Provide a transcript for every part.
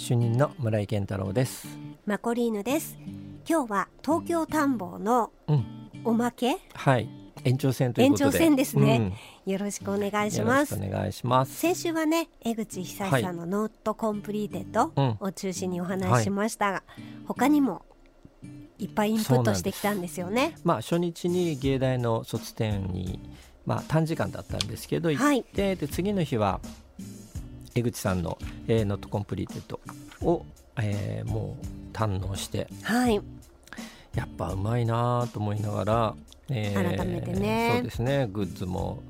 主任の村井健太郎です。マコリーヌです。今日は東京探訪のおまけ、はい、延長戦ということで、延長戦ですね、よろしくお願いします。よろしくお願いします。先週はね、江口久志さんのノートコンプリーテッドを中心にお話ししましたが、他にもいっぱいインプットしてきたんですよね。まあ、初日に芸大の卒展に、短時間だったんですけど行って、で次の日は江口さんの、ノットコンプリーテッドを、もう堪能して、やっぱうまいなと思いながら、改めてね、そうですね、グッズも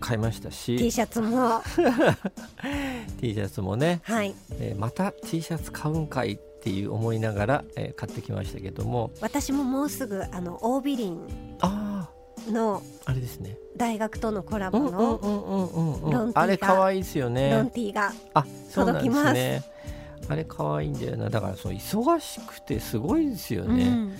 買いましたし、 T シャツもT シャツもね、また T シャツ買うんかいっていう思いながら、買ってきましたけども、私ももうすぐオービリンのあれですね、大学とのコラボのロンティーが、あれ可愛いですよね。ロンティーが届きます。そうなんですね、あれ可愛いんだよな。だからその忙しくてすごいですよね、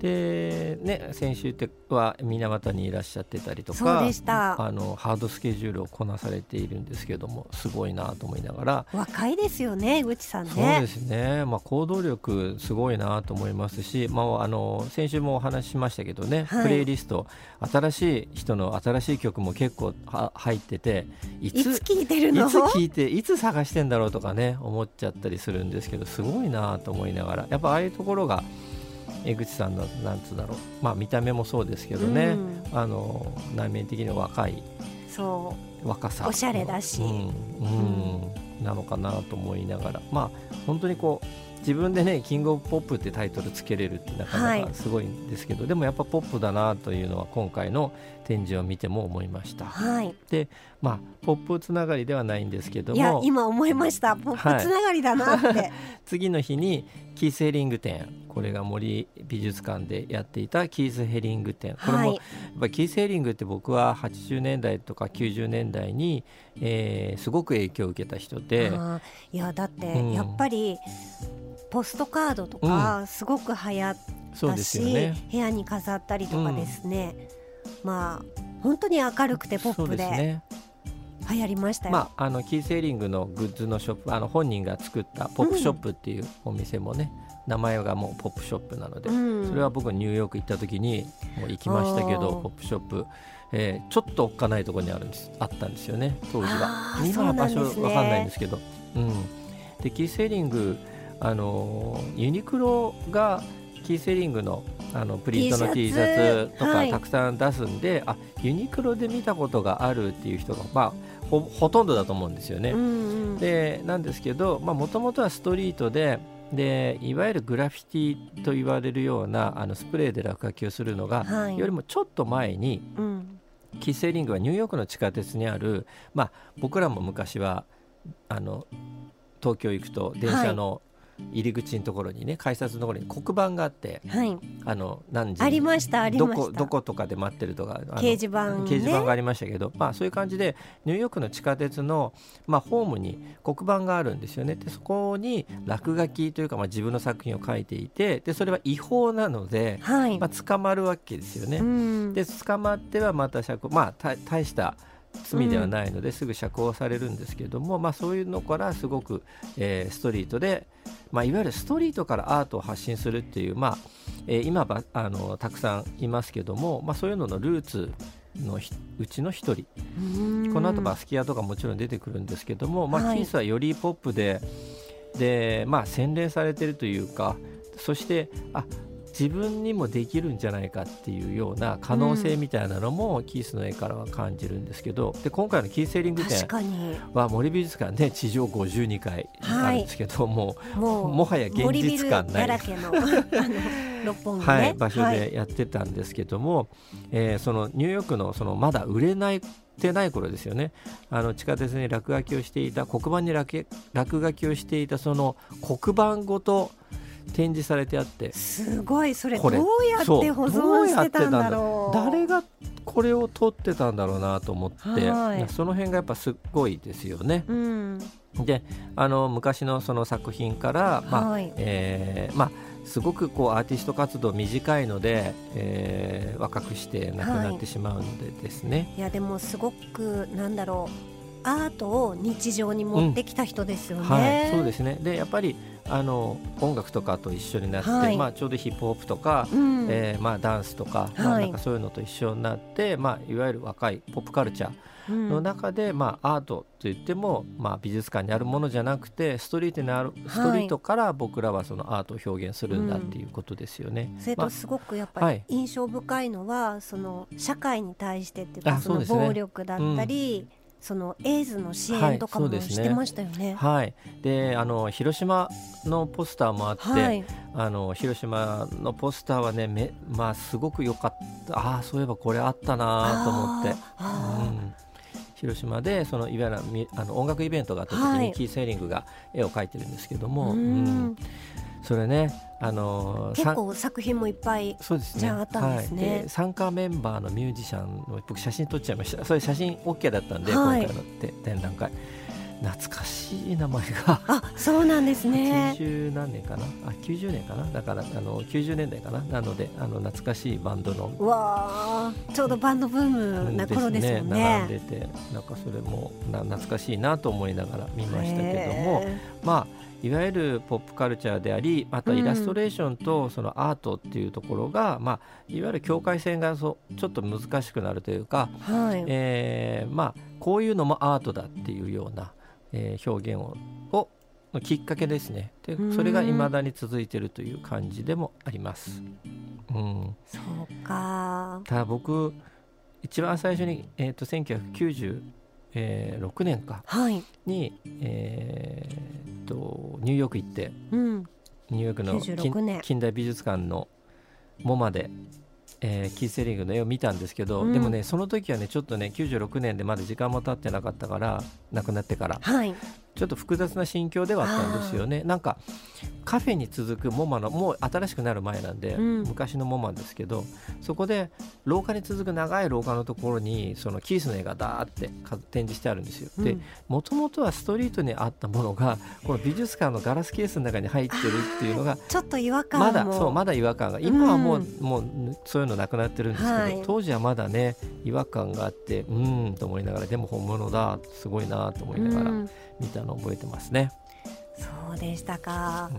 でね、先週は水俣にいらっしゃってたりとか、そうでした。ハードスケジュールをこなされているんですけども、すごいなと思いながら、若いですよね、江口さんね。そうですね、行動力すごいなと思いますし、先週もお話ししましたけどね、プレイリスト、新しい人の新しい曲も結構入ってて、いつ聴いてるの、いつ聴いていつ探してんだろうとかね、思っちゃったりするんですけど、すごいなと思いながら、やっぱああいうところが江口さんのなんつうだろう、見た目もそうですけどね、内面的に若い、若さ、おしゃれだし、なのかなと思いながら、本当にこう自分でね、キングオブポップってタイトルつけれるってなかなかすごいんですけど、でもやっぱポップだなというのは今回の展示を見ても思いました、で、ポップつながりではないんですけども、いや今思いました、ポップつながりだなって、次の日にキース・ヘリング展、これが森美術館でやっていたキース・ヘリング展、これもやっぱキース・ヘリングって、僕は80年代とか90年代に、すごく影響を受けた人で、いやだってやっぱり、ポストカードとかすごく流行ったし、部屋に飾ったりとかですね、本当に明るくてポップで流行りましたよ。キース・ヘリングのグッズのショップ、本人が作ったポップショップっていうお店もね、名前がもうポップショップなので、それは僕ニューヨーク行った時にもう行きましたけど、ポップショップ、ちょっとおっかないところにあったんですよね、当時は。今は場所わかんないんですけど、でキース・ヘリング、ユニクロがキース・ヘリングの、プリントの T シャツとかたくさん出すんで、ユニクロで見たことがあるっていう人が、ほとんどだと思うんですよね、でなんですけど、もともとはストリートでいわゆるグラフィティと言われるようなスプレーで落書きをするのが、よりもちょっと前に、キース・ヘリングはニューヨークの地下鉄にある、僕らも昔は東京行くと電車の、入り口のところにね、改札のところに黒板があって、何時にありました、どことかで待ってるとか、掲示板がありましたけど、そういう感じでニューヨークの地下鉄の、ホームに黒板があるんですよね。でそこに落書きというか、自分の作品を書いていて、でそれは違法なので、捕まるわけですよね。で捕まってはまた釈放、大した罪ではないので、すぐ釈放されるんですけども、そういうのからすごく、ストリートで、いわゆるストリートからアートを発信するっていう、今はたくさんいますけども、そういうののルーツのうちの一人、この後バスキアとかもちろん出てくるんですけども、キースはよりポップで、洗練されてるというか、そして自分にもできるんじゃないかっていうような可能性みたいなのもキースの絵からは感じるんですけど、で今回のキース・ヘリング展は森美術館で地上52階あるんですけど、もはや現実感ないだらけの六本木ね、場所でやってたんですけども、そのニューヨークのそのまだ売れないてない頃ですよね、地下鉄に落書きをしていた、黒板に落書きをしていた、その黒板ごと展示されてあって、すごい、それどうやって保存してたんだろう、誰がこれを撮ってたんだろうなと思って、その辺がやっぱすごいですよね、で昔のその作品から、すごくこうアーティスト活動短いので、若くして亡くなってしまうのでですね、いやでもすごくなんだろう、アートを日常に持ってきた人ですよね、はい、そうですね。でやっぱり音楽とかと一緒になって、はい、ちょうどヒップホップとか、ダンスとか、なんかそういうのと一緒になって、いわゆる若いポップカルチャーの中で、アートといっても、美術館にあるものじゃなくてストリートから僕らはそのアートを表現するんだっていうことですよね。それとすごくやっぱり印象深いのは、その社会に対してっていうか、その暴力だったり、そのエイズの支援とかもしてましたよね。はい、で広島のポスターもあって、広島のポスターはね、すごく良かった。そういえばこれあったなと思って、広島でそのいわゆる音楽イベントがあった時に、キー・セーリングが絵を描いてるんですけども、それね、結構作品もいっぱいじゃあったんですね。で参加メンバーのミュージシャンの僕写真撮っちゃいました。それ写真 OK だったんで、今回の展覧会懐かしい名前がそうなんですね。90何年かな、90年かな、だから90年代かな、なので懐かしいバンドのちょうどバンドブームな頃ですよね。並んでて、なんかそれも懐かしいなと思いながら見ましたけども、いわゆるポップカルチャーであり、またイラストレーションとそのアートっていうところが、いわゆる境界線がちょっと難しくなるというか、こういうのもアートだっていうような、表現をのきっかけですね。でそれがいまだに続いているという感じでもあります、そうか。ただ僕一番最初に、1996年かに、ニューヨーク行って、ニューヨークの近代美術館のモマで、キー・セーリングの絵を見たんですけど、でもね、その時はね、ちょっとね、96年でまだ時間も経ってなかったから、亡くなってから、ちょっと複雑な心境ではあったんですよね。なんかカフェに続くモマの、もう新しくなる前なんで、昔のモマですけど、そこで廊下に続く長い廊下のところにそのキースの絵がダーって展示してあるんですよ。でもともとはストリートにあったものが、この美術館のガラスケースの中に入ってるっていうのがちょっと違和感もまだ違和感が、今はもうそういうのなくなってるんですけど、当時はまだね、違和感があって、と思いながら、でも本物だ、すごいなと思いながら見たのを覚えてますね。そうでしたか、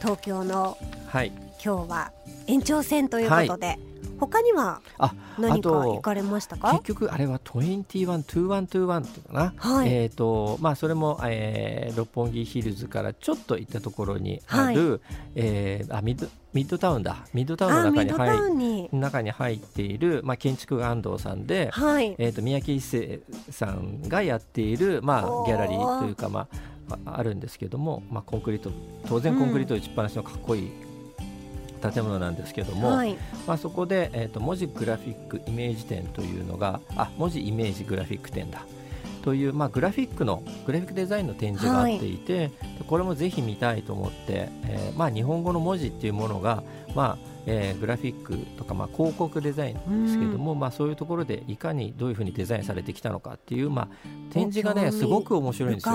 東京の、今日は延長戦ということで、他には何か行かれましたか？結局あれは2121っていうかな、それも、六本木ヒルズからちょっと行ったところにある、ミッドタウンだ、ミッドタウンの中に入っている、建築が安藤さんで、宮城一生さんがやっている、ギャラリーというか、あるんですけども、当然コンクリート打ちっぱなしのかっこいい建物なんですけども、そこで、文字グラフィックイメージ展というのが、文字イメージグラフィック展だという、グラフィックデザインの展示があっていて、これもぜひ見たいと思って、日本語の文字っていうものが、グラフィックとか、広告デザインですけども、そういうところでいかにどういうふうにデザインされてきたのかっていう、展示がね、すごく面白いんですよ。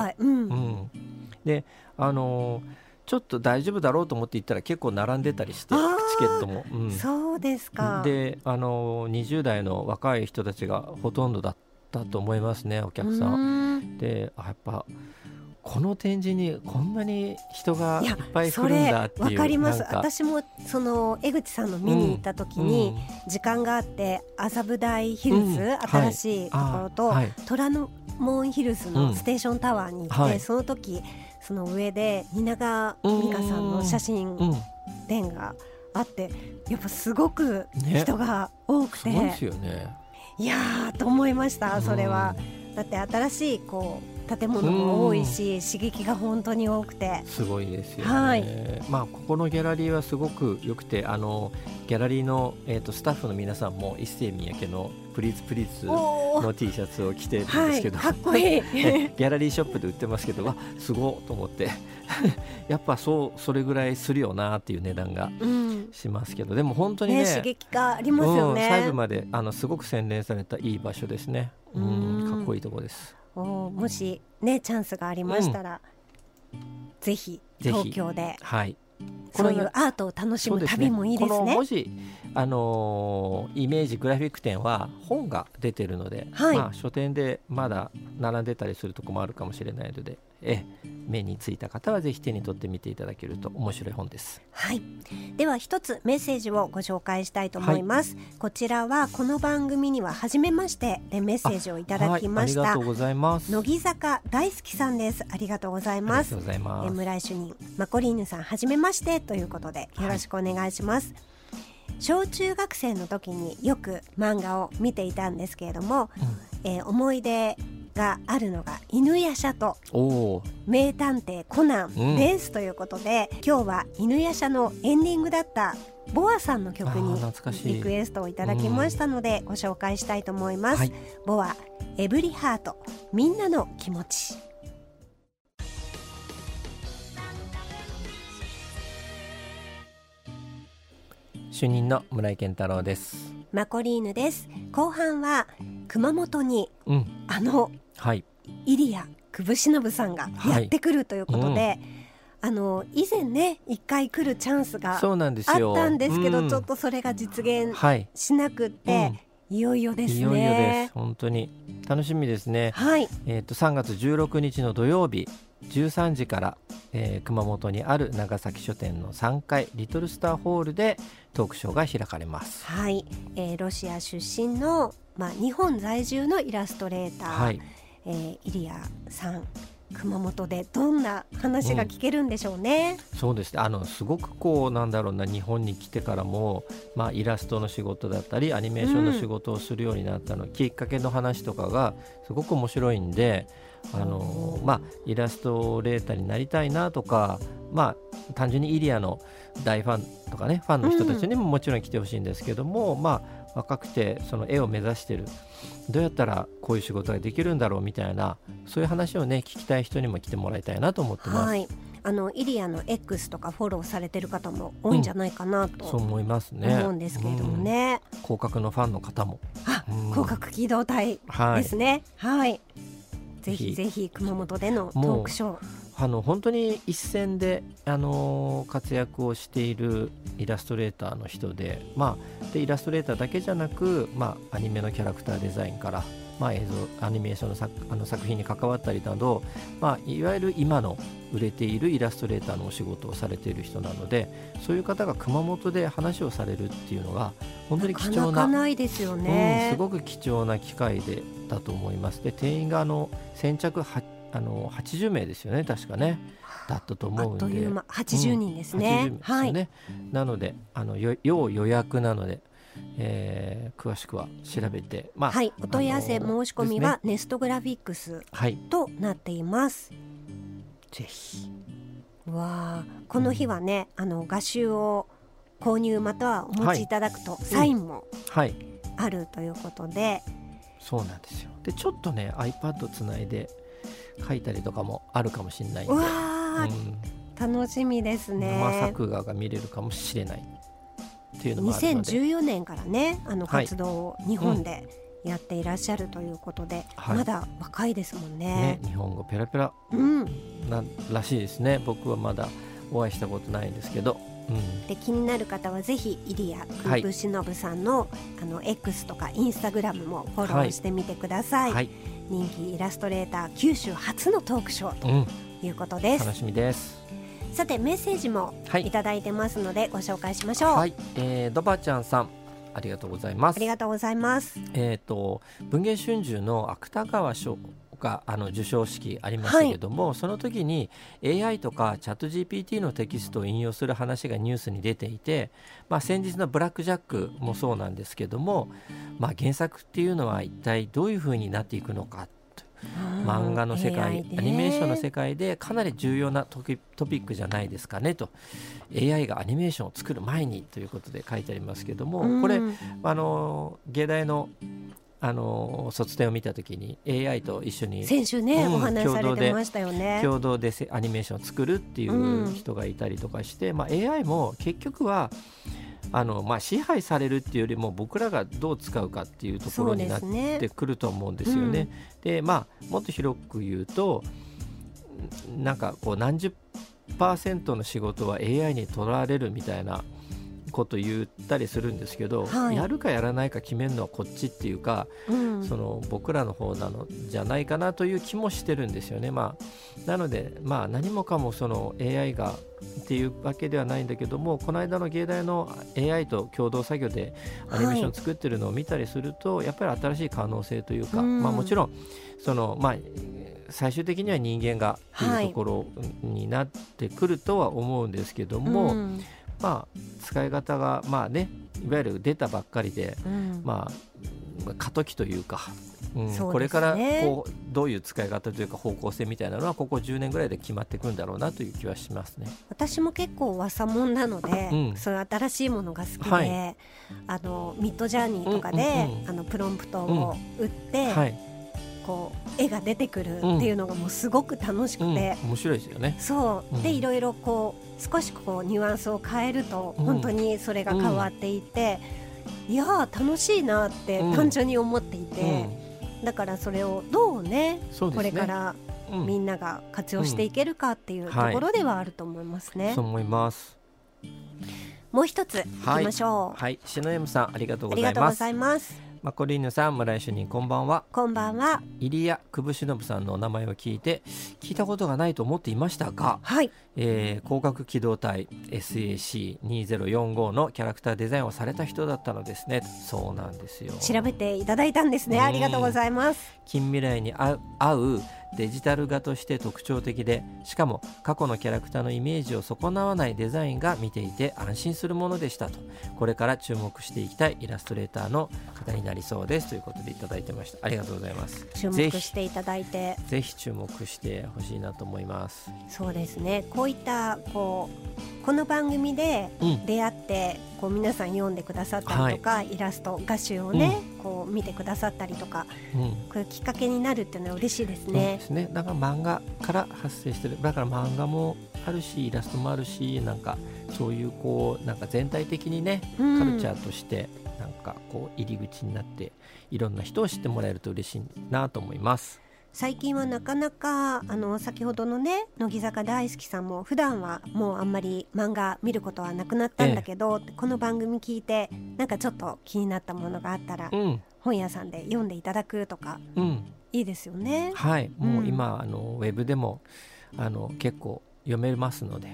でちょっと大丈夫だろうと思って行ったら、結構並んでたりして、チケットも、そうですか。で20代の若い人たちがほとんどだったと思いますね、お客さんで。やっぱこの展示にこんなに人がいっぱい来るんだっていう。分かります。私もその江口さんの見に行った時に、時間があって、麻布台ヒルズ、新しいところと、虎ノ門ヒルズのステーションタワーに行って、その時その上で蜷川実花さんの写真展があって、やっぱすごく人が多くて、すごいですよね。いやーと思いました。それはだって新しい建物も多いし、刺激が本当に多くてすごいですよね。ここのギャラリーはすごくよくて、ギャラリーの、スタッフの皆さんも一世三宅のプリーツプリーツの T シャツを着てるんですけど、かっこいいギャラリーショップで売ってますけど、すごいと思ってやっぱそれぐらいするよなっていう値段がしますけど、でも本当に ね、刺激がありますよね。細部まですごく洗練されたいい場所ですね。かっこいいところです。もしね、チャンスがありましたら、ぜひ東京でそういうアートを楽しむ旅もいいですね。このもし、イメージグラフィック展は本が出てるので、はい、まあ、書店でまだ並んでたりするとこもあるかもしれないので、目についた方はぜひ手に取って見ていただけると面白い本です。はい、では一つメッセージをご紹介したいと思います、はい、こちらはこの番組には初めましてでメッセージをいただきました、ありがとうございます。乃木坂大好きさんです。ありがとうございます。村井主任、マコリーヌさん、はじめましてということでよろしくお願いします、はい。小中学生の時によく漫画を見ていたんですけれども、うん、思い出があるのが犬夜叉と名探偵コナンです、うん、ということで今日は犬夜叉のエンディングだったボアさんの曲にリクエストをいただきましたので、うん、ご紹介したいと思います、はい、ボア、エブリハート、みんなの気持ち。主任の村井健太郎です。マコリーヌです。後半は熊本に、うん、はい、入谷久保忍さんがやってくるということで、はい、うん、以前ね一回来るチャンスがあったんですけど、うん、ちょっとそれが実現しなくて、はい、うん、いよいよですね。いよいよです。本当に楽しみですね、はい。3月16日の土曜日13時から、熊本にある長崎書店の3階リトルスターホールでトークショーが開かれます、はい。ロシア出身の、日本在住のイラストレーター、はい、入谷さん、熊本でどんな話が聞けるんでしょうね、うん、そうですね。すごくこうなんだろうな、日本に来てからも、イラストの仕事だったりアニメーションの仕事をするようになったの、うん、きっかけの話とかがすごく面白いんで、イラストレーターになりたいなとか、単純にイリアの大ファンとかね、ファンの人たちにももちろん来てほしいんですけども、若くてその絵を目指してる、どうやったらこういう仕事ができるんだろうみたいな、そういう話をね聞きたい人にも来てもらいたいなと思ってます、はい。イリアの X とかフォローされてる方も多いんじゃないかなと、うん、そう思いますね。思うんですけれどもね、広角のファンの方も、広角機動隊ですね、はい、はい、ぜひぜひ熊本でのトークショー、本当に一線で、活躍をしているイラストレーターの人で、でイラストレーターだけじゃなく、アニメのキャラクターデザインから、映像アニメーションの作品に関わったりなど、いわゆる今の売れているイラストレーターのお仕事をされている人なので、そういう方が熊本で話をされるっていうのが本当に貴重 なかないですよね、うん、すごく貴重な機会でだと思います。で、定員が先着80名ですよね、確かね、だったと思うんで、あっという間80人です ね、はい。なので要予約なので、詳しくは調べて、はい、お問い合わせ、申し込みはネストグラフィックスとなっています、はい。ぜひわ、この日はね、画集を購入またはお持ちいただくと、はい、サインもあるということで、はい、そうなんですよ。でちょっとね iPad つないで書いたりとかもあるかもしれないんで、うん、楽しみですね。生作画が見れるかもしれないっていうのもあるので、2014年からね活動を日本でやっていらっしゃるということで、はい、まだ若いですもん ね日本語ペラペラならしいですね、うん、僕はまだお会いしたことないんですけど、うん、で気になる方はぜひ入谷久保忍さん の、はい、X とかインスタグラムもフォローしてみてください、はい、人気イラストレーター九州初のトークショーということです、うん、楽しみです。さてメッセージもいただいてますので、はい、ご紹介しましょう、はい。ドバちゃんさん、ありがとうございます。ありがとうございます。文藝春秋の芥川賞が受賞式ありましたけども、はい、その時に AI とかチャット GPT のテキストを引用する話がニュースに出ていて、先日のブラックジャックもそうなんですけども、原作っていうのは一体どういう風になっていくのかと、漫画の世界、アニメーションの世界でかなり重要なトピックじゃないですかねと、 AI がアニメーションを作る前にということで書いてありますけども、これ芸大の卒展を見たときに AI と一緒に先週ね、お話されてましたよね。共同でアニメーションを作るっていう人がいたりとかして、AI も結局は支配されるっていうよりも僕らがどう使うかっていうところになってくると思うんですよね。で、もっと広く言うと、なんかこう何十10% の仕事は AI に取られるみたいなこと言ったりするんですけど、はい、やるかやらないか決めるのはこっちっていうか、うん、その僕らの方なのじゃないかなという気もしてるんですよね、まあ、なので、まあ、何もかもその AI がっていうわけではないんだけども、この間の芸大の AI と共同作業でアニメーション作ってるのを見たりすると、はい、やっぱり新しい可能性というか、うんまあ、もちろんその、まあ、最終的には人間がっていうところになってくるとは思うんですけども、はいうんまあ、使い方が、まあね、いわゆる出たばっかりで、うんまあ、過渡期というか、うんうね、これからこうどういう使い方というか方向性みたいなのはここ10年ぐらいで決まっていくんだろうなという気はしますね。私も結構わさもんなので、うん、その新しいものが好きで、はい、あのミッドジャーニーとかで、うんうんうん、あのプロンプトを打って、うんはいこう絵が出てくるっていうのがもうすごく楽しくて、うんうん、面白いですよね。そうでいろいろこう少しこうニュアンスを変えると本当にそれが変わっていて、うん、いや楽しいなって単純に思っていて、うん、だからそれをどうね、そうですねこれからみんなが活用していけるかっていうところではあると思いますね、はい、そう思います。もう一ついきましょう、はいはい、篠山さんありがとうございます。ありがとうございます。マコリーヌさん村井主任こんばんは。こんばんは。入谷久保忍さんのお名前を聞いたことがないと思っていましたが、はい光学機動隊 SAC2045 のキャラクターデザインをされた人だったのですね。そうなんですよ。調べていただいたんですね。ありがとうございます。近未来に合うデジタル画として特徴的で、しかも過去のキャラクターのイメージを損なわないデザインが見ていて安心するものでしたと。これから注目していきたいイラストレーターの方になりそうですということでいただいてました。ありがとうございます。注目していただいてぜひ注目してほしいなと思います。そうですね。こういったこの番組で出会って、うん、こう皆さん読んでくださったりとか、はい、イラスト画集をね、うん、こう見てくださったりとか、うん、こういうきっかけになるっていうのは嬉しいですね。そうですね。だから漫画から発生してる、だから漫画もあるしイラストもあるし、なんかそういうこうなんか全体的にね、うん、カルチャーとしてなんかこう入り口になっていろんな人を知ってもらえると嬉しいなと思います。最近はなかなか先ほどのね乃木坂大好きさんも普段はもうあんまり漫画見ることはなくなったんだけど、ええ、この番組聞いてなんかちょっと気になったものがあったら、うん、本屋さんで読んでいただくとか、うん、いいですよね。はい、うん、もう今ウェブでも結構読めますので、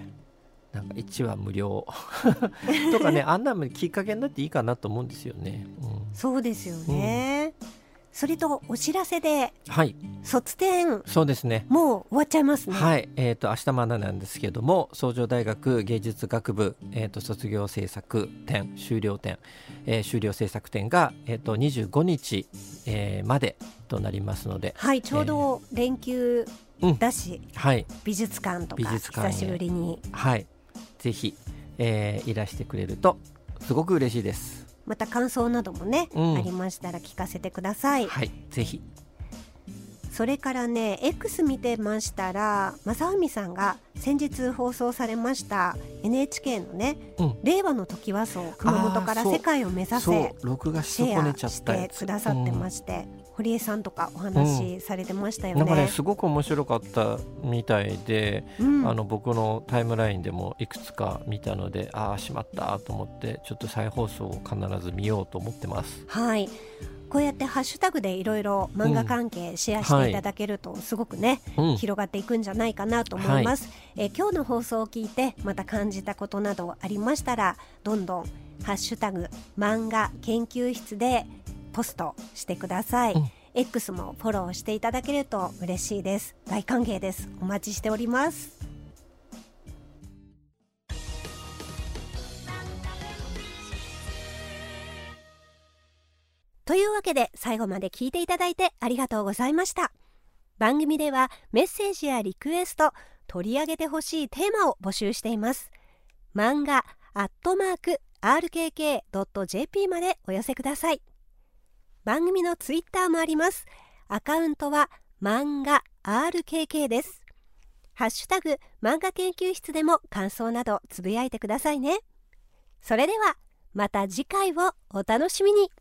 なんか1話無料とかね、あんなのきっかけになっていいかなと思うんですよね、うん、そうですよね、うん。それとお知らせで、はい、卒展そうですね。もう終わっちゃいますね。はい、明日までなんですけども、崇城大学芸術学部、卒業制作展修了制作展が、25日、までとなりますので、はい、ちょうど連休だし、はい、美術館とか久しぶりに、はい、ぜひ、いらしてくれるとすごく嬉しいです。また感想などもね、うん、ありましたら聞かせてください。はい、ぜひ。それからね X 見てましたら正文さんが先日放送されました NHK のね、うん、令和の時はそう熊本から世界を目指せ録画し損ねちゃったやつしてくださってまして、うん、堀江さんとかお話しされてましたよね、うん、なんかねすごく面白かったみたいで、うん、僕のタイムラインでもいくつか見たので、ああしまったと思ってちょっと再放送を必ず見ようと思ってます。はい、こうやってハッシュタグでいろいろ漫画関係シェアしていただけるとすごくね、うんはい、広がっていくんじゃないかなと思います、はい、今日の放送を聞いてまた感じたことなどありましたらどんどんハッシュタグ漫画研究室でポストしてください、うん、X もフォローしていただけると嬉しいです。大歓迎です。お待ちしております。というわけで最後まで聞いていただいてありがとうございました。番組ではメッセージやリクエスト、取り上げてほしいテーマを募集しています。漫画@rkk.jp までお寄せください。番組のツイッターもあります。アカウントは漫画 RKK です。ハッシュタグ漫画研究室でも感想などつぶやいてくださいね。それではまた次回をお楽しみに。